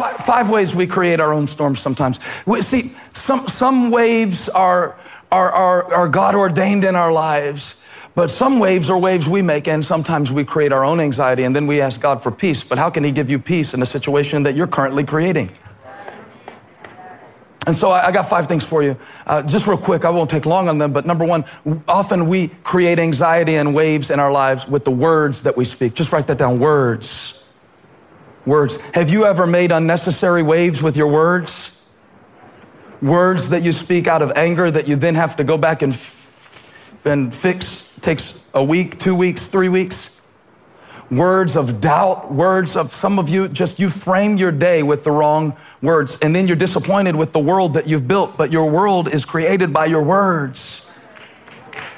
Five ways we create our own storms sometimes. See, some waves are God ordained in our lives, but some waves are waves we make, and sometimes we create our own anxiety, and then we ask God for peace. But how can he give you peace in a situation that you're currently creating? And so I got five things for you. Just real quick, I won't take long on them, but number one, often we create anxiety and waves in our lives with the words that we speak. Just write that down, words. Words. Have you ever made unnecessary waves with your words? Words that you speak out of anger that you then have to go back and fix. Takes a week, 2 weeks, 3 weeks. Words of doubt, words of some of you, just you frame your day with the wrong words. And then you're disappointed with the world that you've built, but your world is created by your words.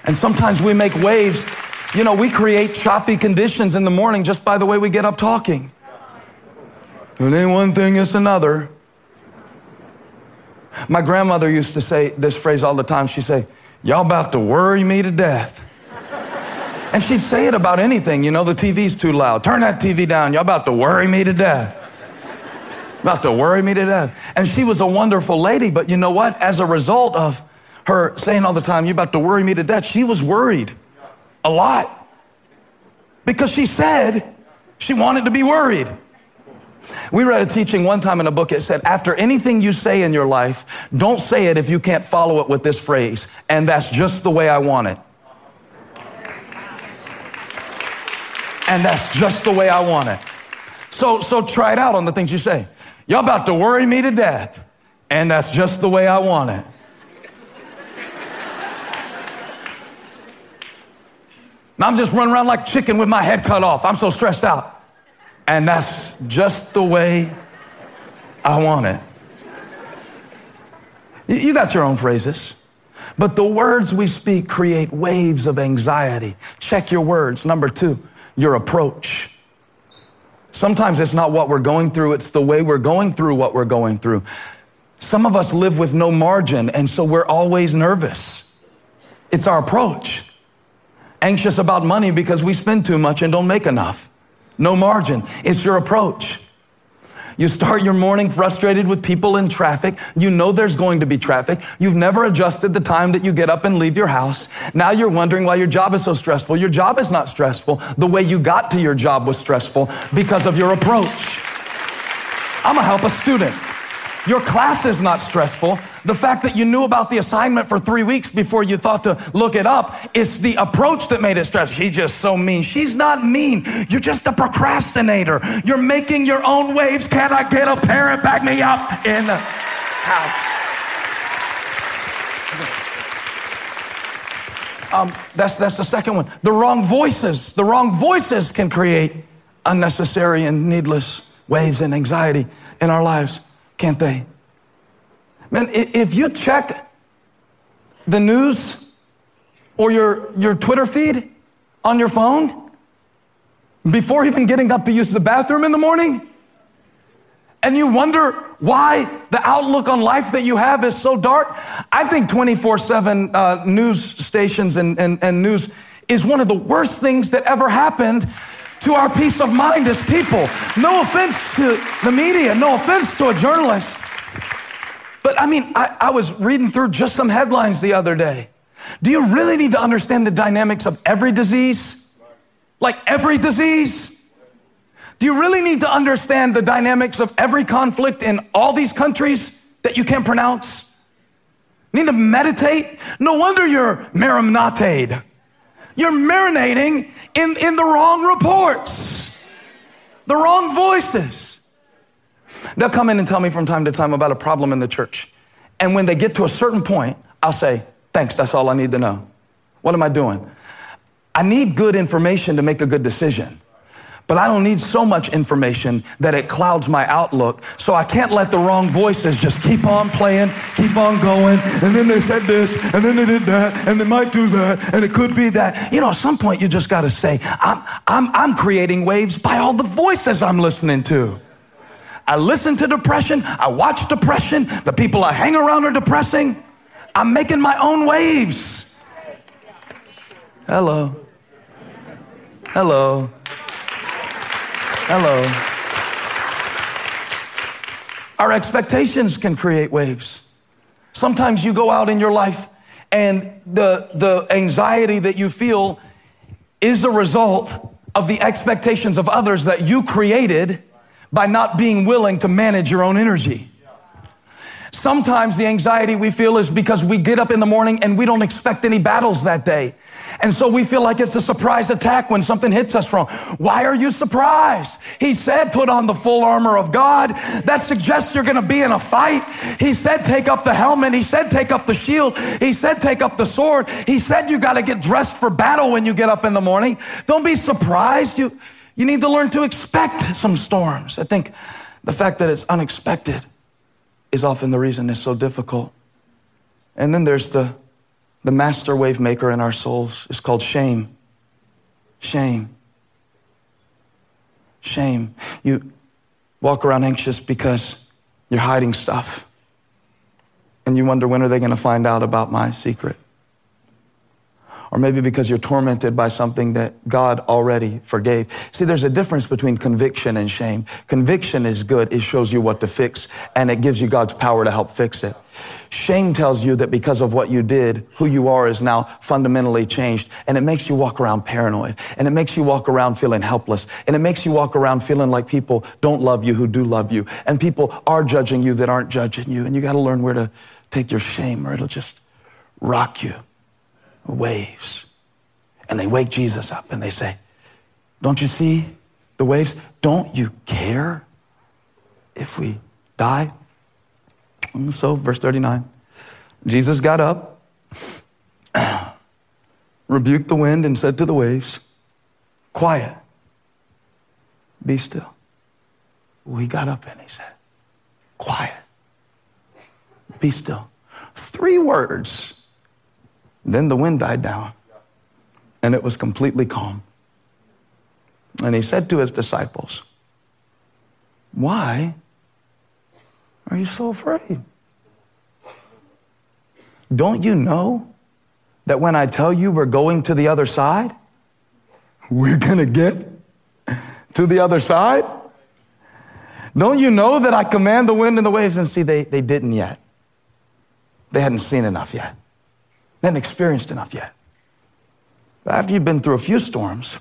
And sometimes we make waves. You know, we create choppy conditions in the morning just by the way we get up talking. It ain't one thing, it's another. My grandmother used to say this phrase all the time. She'd say, y'all about to worry me to death. And she'd say it about anything. You know, the TV's too loud. Turn that TV down. Y'all about to worry me to death. About to worry me to death. And she was a wonderful lady, but you know what? As a result of her saying all the time, you're about to worry me to death, she was worried a lot because she said she wanted to be worried. We read a teaching one time in a book. It said, after anything you say in your life, don't say it if you can't follow it with this phrase, and that's just the way I want it. And that's just the way I want it. So try it out on the things you say. Y'all about to worry me to death, and that's just the way I want it. And I'm just running around like chicken with my head cut off. I'm so stressed out. And that's just the way I want it. You got your own phrases, but the words we speak create waves of anxiety. Check your words. Number two, your approach. Sometimes it's not what we're going through, it's the way we're going through what we're going through. Some of us live with no margin, and so we're always nervous. It's our approach. Anxious about money because we spend too much and don't make enough. No margin. It's your approach. You start your morning frustrated with people in traffic. You know there's going to be traffic. You've never adjusted the time that you get up and leave your house. Now you're wondering why your job is so stressful. Your job is not stressful. The way you got to your job was stressful because of your approach. I'm going to help a student. Your class is not stressful. The fact that you knew about the assignment for 3 weeks before you thought to look it up, it's the approach that made it stressful. She's just so mean. She's not mean. You're just a procrastinator. You're making your own waves. Can I get a parent back me up in the house? That's the second one. The wrong voices. The wrong voices can create unnecessary and needless waves and anxiety in our lives. Can't they? Man, if you check the news or your Twitter feed on your phone before even getting up to use the bathroom in the morning, and you wonder why the outlook on life that you have is so dark, I think 24/7 news stations and news is one of the worst things that ever happened to our peace of mind as people. No offense to the media, no offense to a journalist. But I mean, I was reading through just some headlines the other day. Do you really need to understand the dynamics of every disease? Like every disease? Do you really need to understand the dynamics of every conflict in all these countries that you can't pronounce? Need to meditate? No wonder you're marinated. You're marinating in the wrong reports, the wrong voices. They'll come in and tell me from time to time about a problem in the church. And when they get to a certain point, I'll say, thanks, that's all I need to know. What am I doing? I need good information to make a good decision, but I don't need so much information that it clouds my outlook. So I can't let the wrong voices just keep on playing, keep on going. And then they said this, and then they did that, and they might do that, and it could be that. You know, at some point you just got to say, I'm creating waves by all the voices I'm listening to. I listen to depression. I watch depression. The people I hang around are depressing. I'm making my own waves. Hello. Hello. Hello. Our expectations can create waves. Sometimes you go out in your life and the anxiety that you feel is the result of the expectations of others that you created by not being willing to manage your own energy. Sometimes the anxiety we feel is because we get up in the morning and we don't expect any battles that day. And so we feel like it's a surprise attack when something hits us wrong. Why are you surprised? He said, put on the full armor of God. That suggests you're going to be in a fight. He said, take up the helmet. He said, take up the shield. He said, take up the sword. He said, you got to get dressed for battle when you get up in the morning. Don't be surprised. You need to learn to expect some storms. I think the fact that it's unexpected is often the reason it's so difficult. And then there's the master wave maker in our souls. It's called shame. Shame. Shame. You walk around anxious because you're hiding stuff. And you wonder, when are they going to find out about my secret? Or maybe because you're tormented by something that God already forgave. See, there's a difference between conviction and shame. Conviction is good. It shows you what to fix, and it gives you God's power to help fix it. Shame tells you that because of what you did, who you are is now fundamentally changed, and it makes you walk around paranoid, and it makes you walk around feeling helpless, and it makes you walk around feeling like people don't love you who do love you, and people are judging you that aren't judging you, and you got to learn where to take your shame or it'll just rock you. Waves. And they wake Jesus up and they say, don't you see the waves? Don't you care if we die? And so verse 39, Jesus got up, rebuked the wind and said to the waves, quiet, be still. Well, he got up and he said, quiet, be still. 3 words. Then the wind died down, and it was completely calm. And he said to his disciples, why are you so afraid? Don't you know that when I tell you we're going to the other side, we're going to get to the other side? Don't you know that I command the wind and the waves? And see, they didn't yet. They hadn't seen enough yet. They hadn't experienced enough yet. But after you've been through a few storms,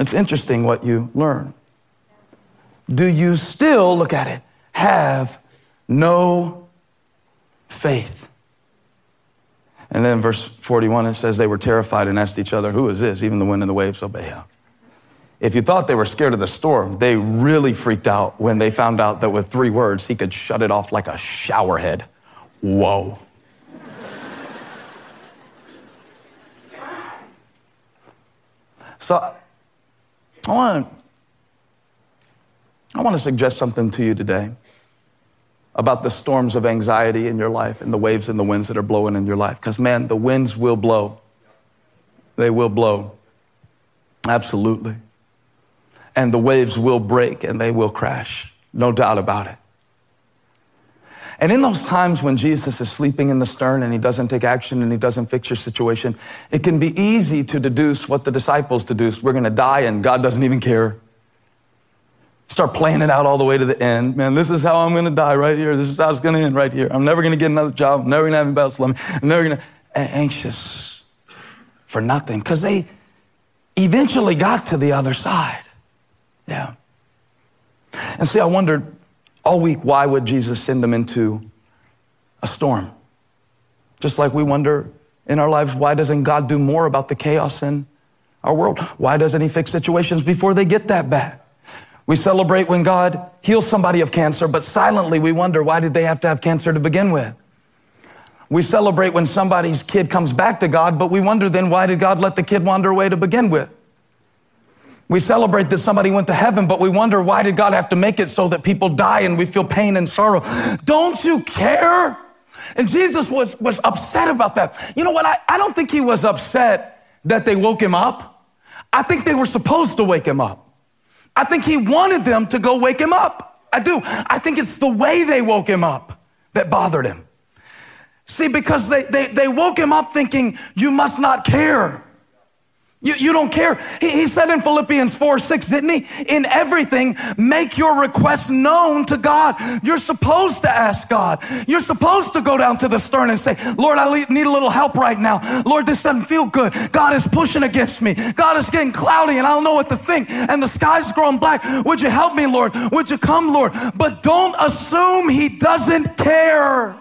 it's interesting what you learn. Do you still, look at it, have no faith? And then verse 41, it says they were terrified and asked each other, who is this? Even the wind and the waves obey him. If you thought they were scared of the storm, they really freaked out when they found out that with 3 words, he could shut it off like a shower head. Whoa. So I want to suggest something to you today about the storms of anxiety in your life and the waves and the winds that are blowing in your life. Because, man, the winds will blow. They will blow. Absolutely. And the waves will break and they will crash. No doubt about it. And in those times when Jesus is sleeping in the stern and he doesn't take action and he doesn't fix your situation, it can be easy to deduce what the disciples deduced. We're going to die and God doesn't even care. Start playing it out all the way to the end. Man, this is how I'm going to die right here. This is how it's going to end right here. I'm never going to get another job. I'm never going to have any battles. I'm never going to anxious for nothing, because they eventually got to the other side. Yeah. And see, I wondered all week, why would Jesus send them into a storm? Just like we wonder in our lives, why doesn't God do more about the chaos in our world? Why doesn't he fix situations before they get that bad? We celebrate when God heals somebody of cancer, but silently we wonder, why did they have to have cancer to begin with? We celebrate when somebody's kid comes back to God, but we wonder then, why did God let the kid wander away to begin with? We celebrate that somebody went to heaven, but we wonder, why did God have to make it so that people die and we feel pain and sorrow? Don't you care? And Jesus was upset about that. You know what? I don't think he was upset that they woke him up. I think they were supposed to wake him up. I think he wanted them to go wake him up. I do. I think it's the way they woke him up that bothered him. See, because they woke him up thinking, you must not care. You don't care. He said in Philippians 4:6, didn't he? In everything, make your requests known to God. You're supposed to ask God. You're supposed to go down to the stern and say, Lord, I need a little help right now. Lord, this doesn't feel good. God is pushing against me. God is getting cloudy and I don't know what to think. And the sky's growing black. Would you help me, Lord? Would you come, Lord? But don't assume he doesn't care.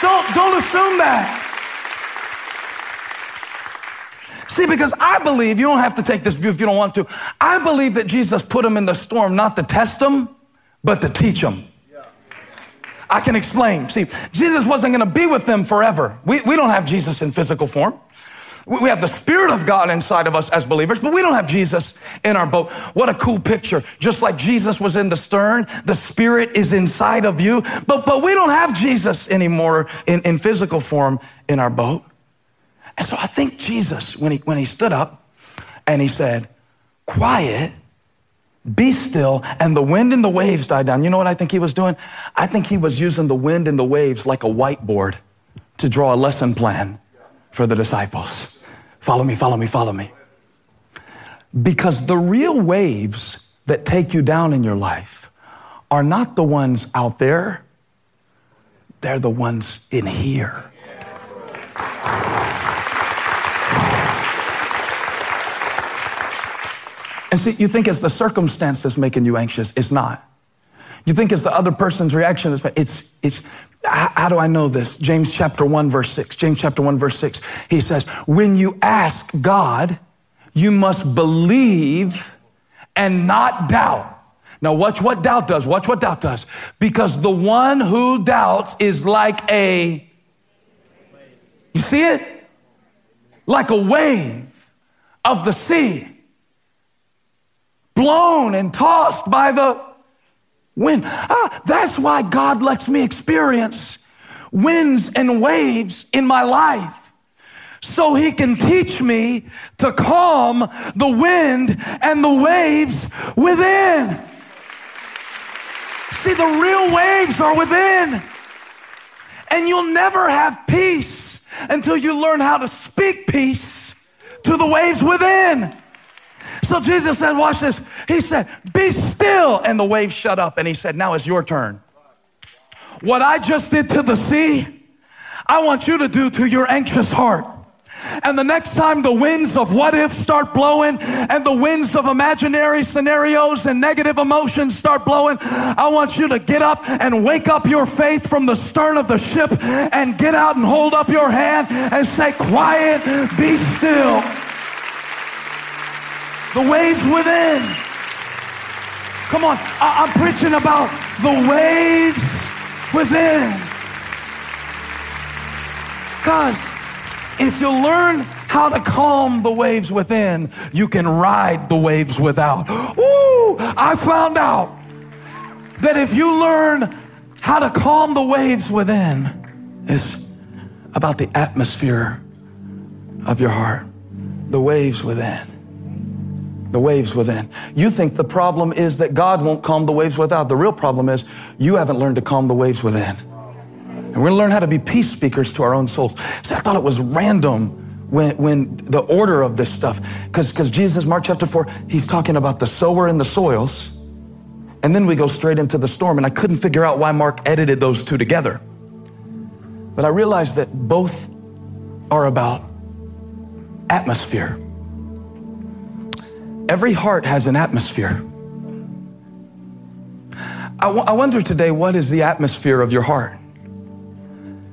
Don't assume that. See, because I believe, you don't have to take this view if you don't want to, I believe that Jesus put him in the storm not to test him, but to teach him. I can explain. See, Jesus wasn't going to be with them forever. We don't have Jesus in physical form. We have the Spirit of God inside of us as believers, but we don't have Jesus in our boat. What a cool picture. Just like Jesus was in the stern, the Spirit is inside of you, but we don't have Jesus anymore in physical form in our boat. And so I think Jesus, when he stood up and he said, quiet, be still, and the wind and the waves died down. You know what I think he was doing? I think he was using the wind and the waves like a whiteboard to draw a lesson plan for the disciples. Follow me, follow me, follow me. Because the real waves that take you down in your life are not the ones out there. They're the ones in here. And see, you think it's the circumstance that's making you anxious. It's not. You think it's the other person's reaction. It's how do I know this? James chapter 1, verse 6. James chapter 1, verse 6. He says, when you ask God, you must believe and not doubt. Now watch what doubt does. Watch what doubt does. Because the one who doubts is like a, you see it? Like a wave of the sea, blown and tossed by the wind. That's why God lets me experience winds and waves in my life, so he can teach me to calm the wind and the waves within. See, the real waves are within. And you'll never have peace until you learn how to speak peace to the waves within. So Jesus said, watch this. He said, be still. And the waves shut up. And he said, now it's your turn. What I just did to the sea, I want you to do to your anxious heart. And the next time the winds of what if start blowing and the winds of imaginary scenarios and negative emotions start blowing, I want you to get up and wake up your faith from the stern of the ship and get out and hold up your hand and say, quiet, be still. The waves within. Come on, I'm preaching about the waves within. Because if you learn how to calm the waves within, you can ride the waves without. Ooh, I found out that if you learn how to calm the waves within, it's about the atmosphere of your heart, the waves within. The waves within. You think the problem is that God won't calm the waves without. The real problem is you haven't learned to calm the waves within. And we're going to learn how to be peace speakers to our own souls. See, I thought it was random when the order of this stuff, because Jesus, Mark chapter 4, he's talking about the sower and the soils. And then we go straight into the storm. And I couldn't figure out why Mark edited those two together. But I realized that both are about atmosphere. Every heart has an atmosphere. I wonder today, what is the atmosphere of your heart?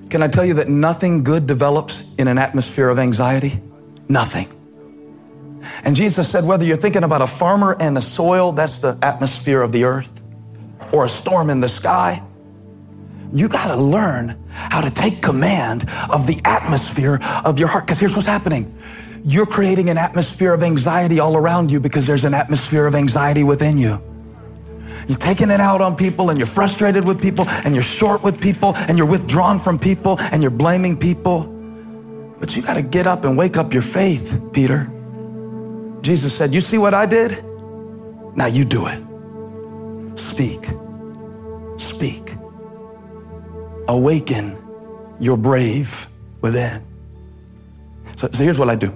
Can I tell you that nothing good develops in an atmosphere of anxiety? Nothing. And Jesus said, whether you're thinking about a farmer and the soil, that's the atmosphere of the earth, or a storm in the sky, you got to learn how to take command of the atmosphere of your heart. Because here's what's happening. You're creating an atmosphere of anxiety all around you because there's an atmosphere of anxiety within you. You're taking it out on people, and you're frustrated with people, and you're short with people, and you're withdrawn from people, and you're blaming people. But you got to get up and wake up your faith, Peter. Jesus said, you see what I did? Now you do it. Speak. Speak. Awaken your brave within. So here's what I do.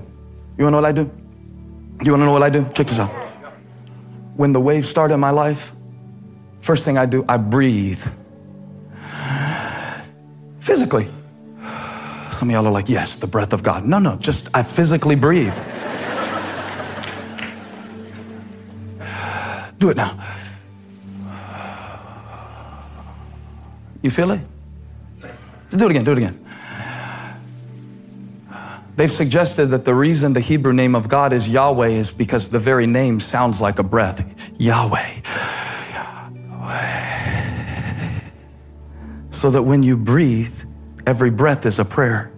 You wanna know what I do? Do you wanna know what I do? Check this out. When the waves start in my life, first thing I do, I breathe. Physically. Some of y'all are like, yes, the breath of God. No, just I physically breathe. Do it now. You feel it? Do it again. They've suggested that the reason the Hebrew name of God is Yahweh is because the very name sounds like a breath. Yahweh. Yahweh. So that when you breathe, every breath is a prayer,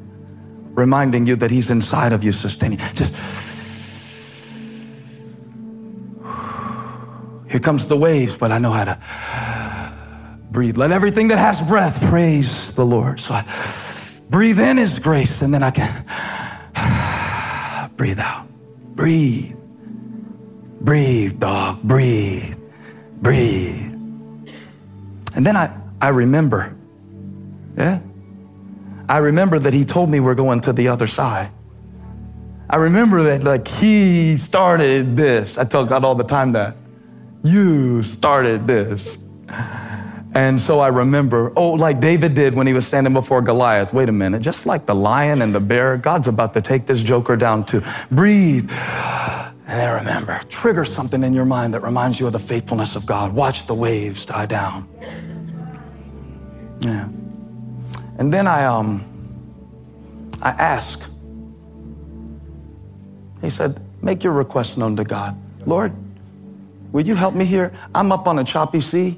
reminding you that He's inside of you, sustaining. Just here comes the waves, but I know how to breathe. Let everything that has breath praise the Lord. So I breathe in His grace, and then I can breathe out. Breathe. Breathe, dog. Breathe. Breathe. And then I remember. Yeah? I remember that He told me we're going to the other side. I remember that, like, He started this. I tell God all the time that. You started this. And so I remember, like David did when he was standing before Goliath. Wait a minute, just like the lion and the bear, God's about to take this joker down too. Breathe. And then remember, trigger something in your mind that reminds you of the faithfulness of God. Watch the waves die down. Yeah. And then I ask. He said, make your request known to God. Lord, will you help me here? I'm up on a choppy sea.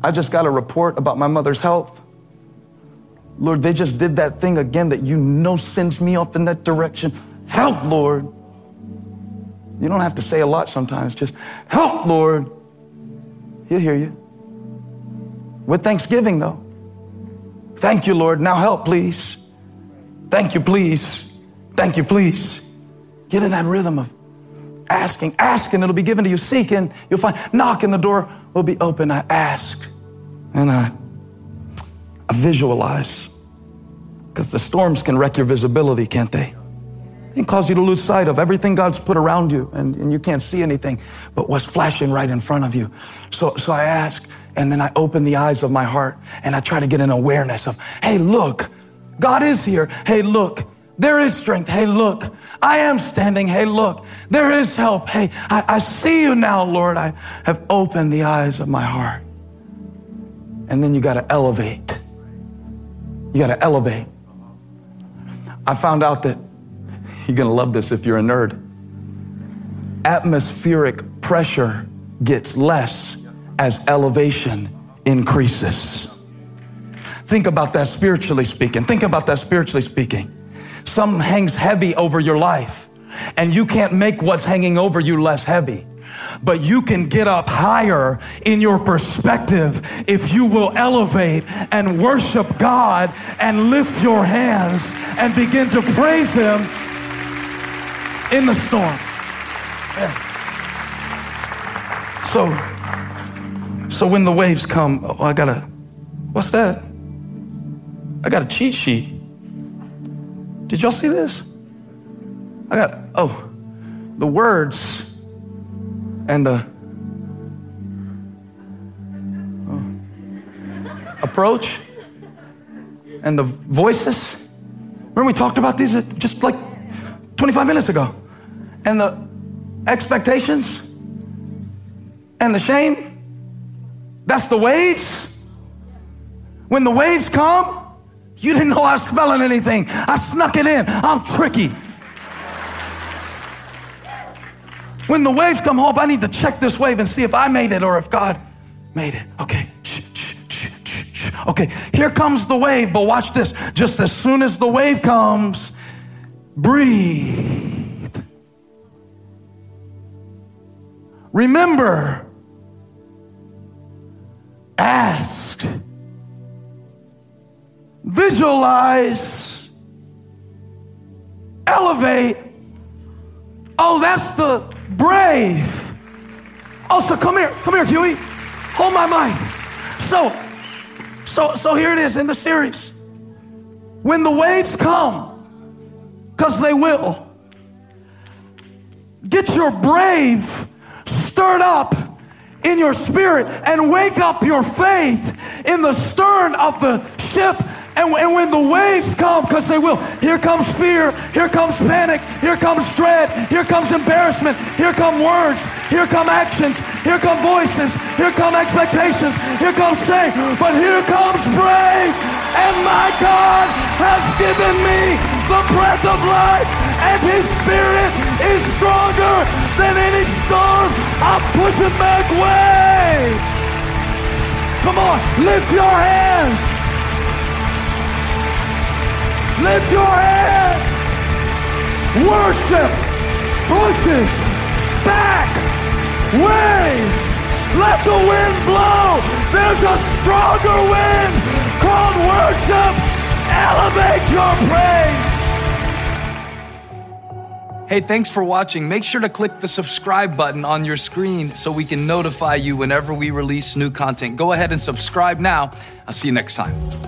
I just got a report about my mother's health. Lord, they just did that thing again that you know sends me off in that direction. Help, Lord. You don't have to say a lot sometimes. Just help, Lord. He'll hear you. With thanksgiving, though. Thank you, Lord. Now help, please. Thank you, please. Thank you, please. Get in that rhythm of asking, it'll be given to you. Seek, and you'll find. Knock, and the door will be open. I ask, and I visualize, because the storms can wreck your visibility, can't they? It can cause you to lose sight of everything God's put around you, and you can't see anything but what's flashing right in front of you. So I ask, and then I open the eyes of my heart, and I try to get an awareness of, hey, look, God is here. Hey, look. There is strength. Hey, look, I am standing. Hey, look, there is help. Hey, I see you now, Lord. I have opened the eyes of my heart. And then you got to elevate. You got to elevate. I found out that, you're going to love this if you're a nerd, atmospheric pressure gets less as elevation increases. Think about that spiritually speaking. Something hangs heavy over your life, and you can't make what's hanging over you less heavy. But you can get up higher in your perspective if you will elevate and worship God and lift your hands and begin to praise Him in the storm. Yeah. So when the waves come, what's that? I got a cheat sheet. Did y'all see this? The words and the approach and the voices. Remember we talked about these just like 25 minutes ago. And the expectations and the shame. That's the waves. When the waves come, you didn't know I was smelling anything. I snuck it in. I'm tricky. When the waves come home, I need to check this wave and see if I made it or if God made it. Okay. Okay, here comes the wave, but watch this. Just as soon as the wave comes, breathe. Remember. Ask. Visualize, elevate. Oh, that's the brave. Oh, so come here, Huey. Hold my mind. So here it is in the series. When the waves come, because they will. Get your brave stirred up in your spirit and wake up your faith in the stern of the ship. And when the waves come, because they will, here comes fear, here comes panic, here comes dread, here comes embarrassment, here come words, here come actions, here come voices, here come expectations, here comes shame, but here comes brave. And my God has given me the breath of life, and his spirit is stronger than any storm. I'm pushing back waves. Come on, lift your hands. Lift your head. Worship pushes back waves. Let the wind blow. There's a stronger wind called worship. Elevate your praise. Hey, thanks for watching. Make sure to click the subscribe button on your screen so we can notify you whenever we release new content. Go ahead and subscribe now. I'll see you next time.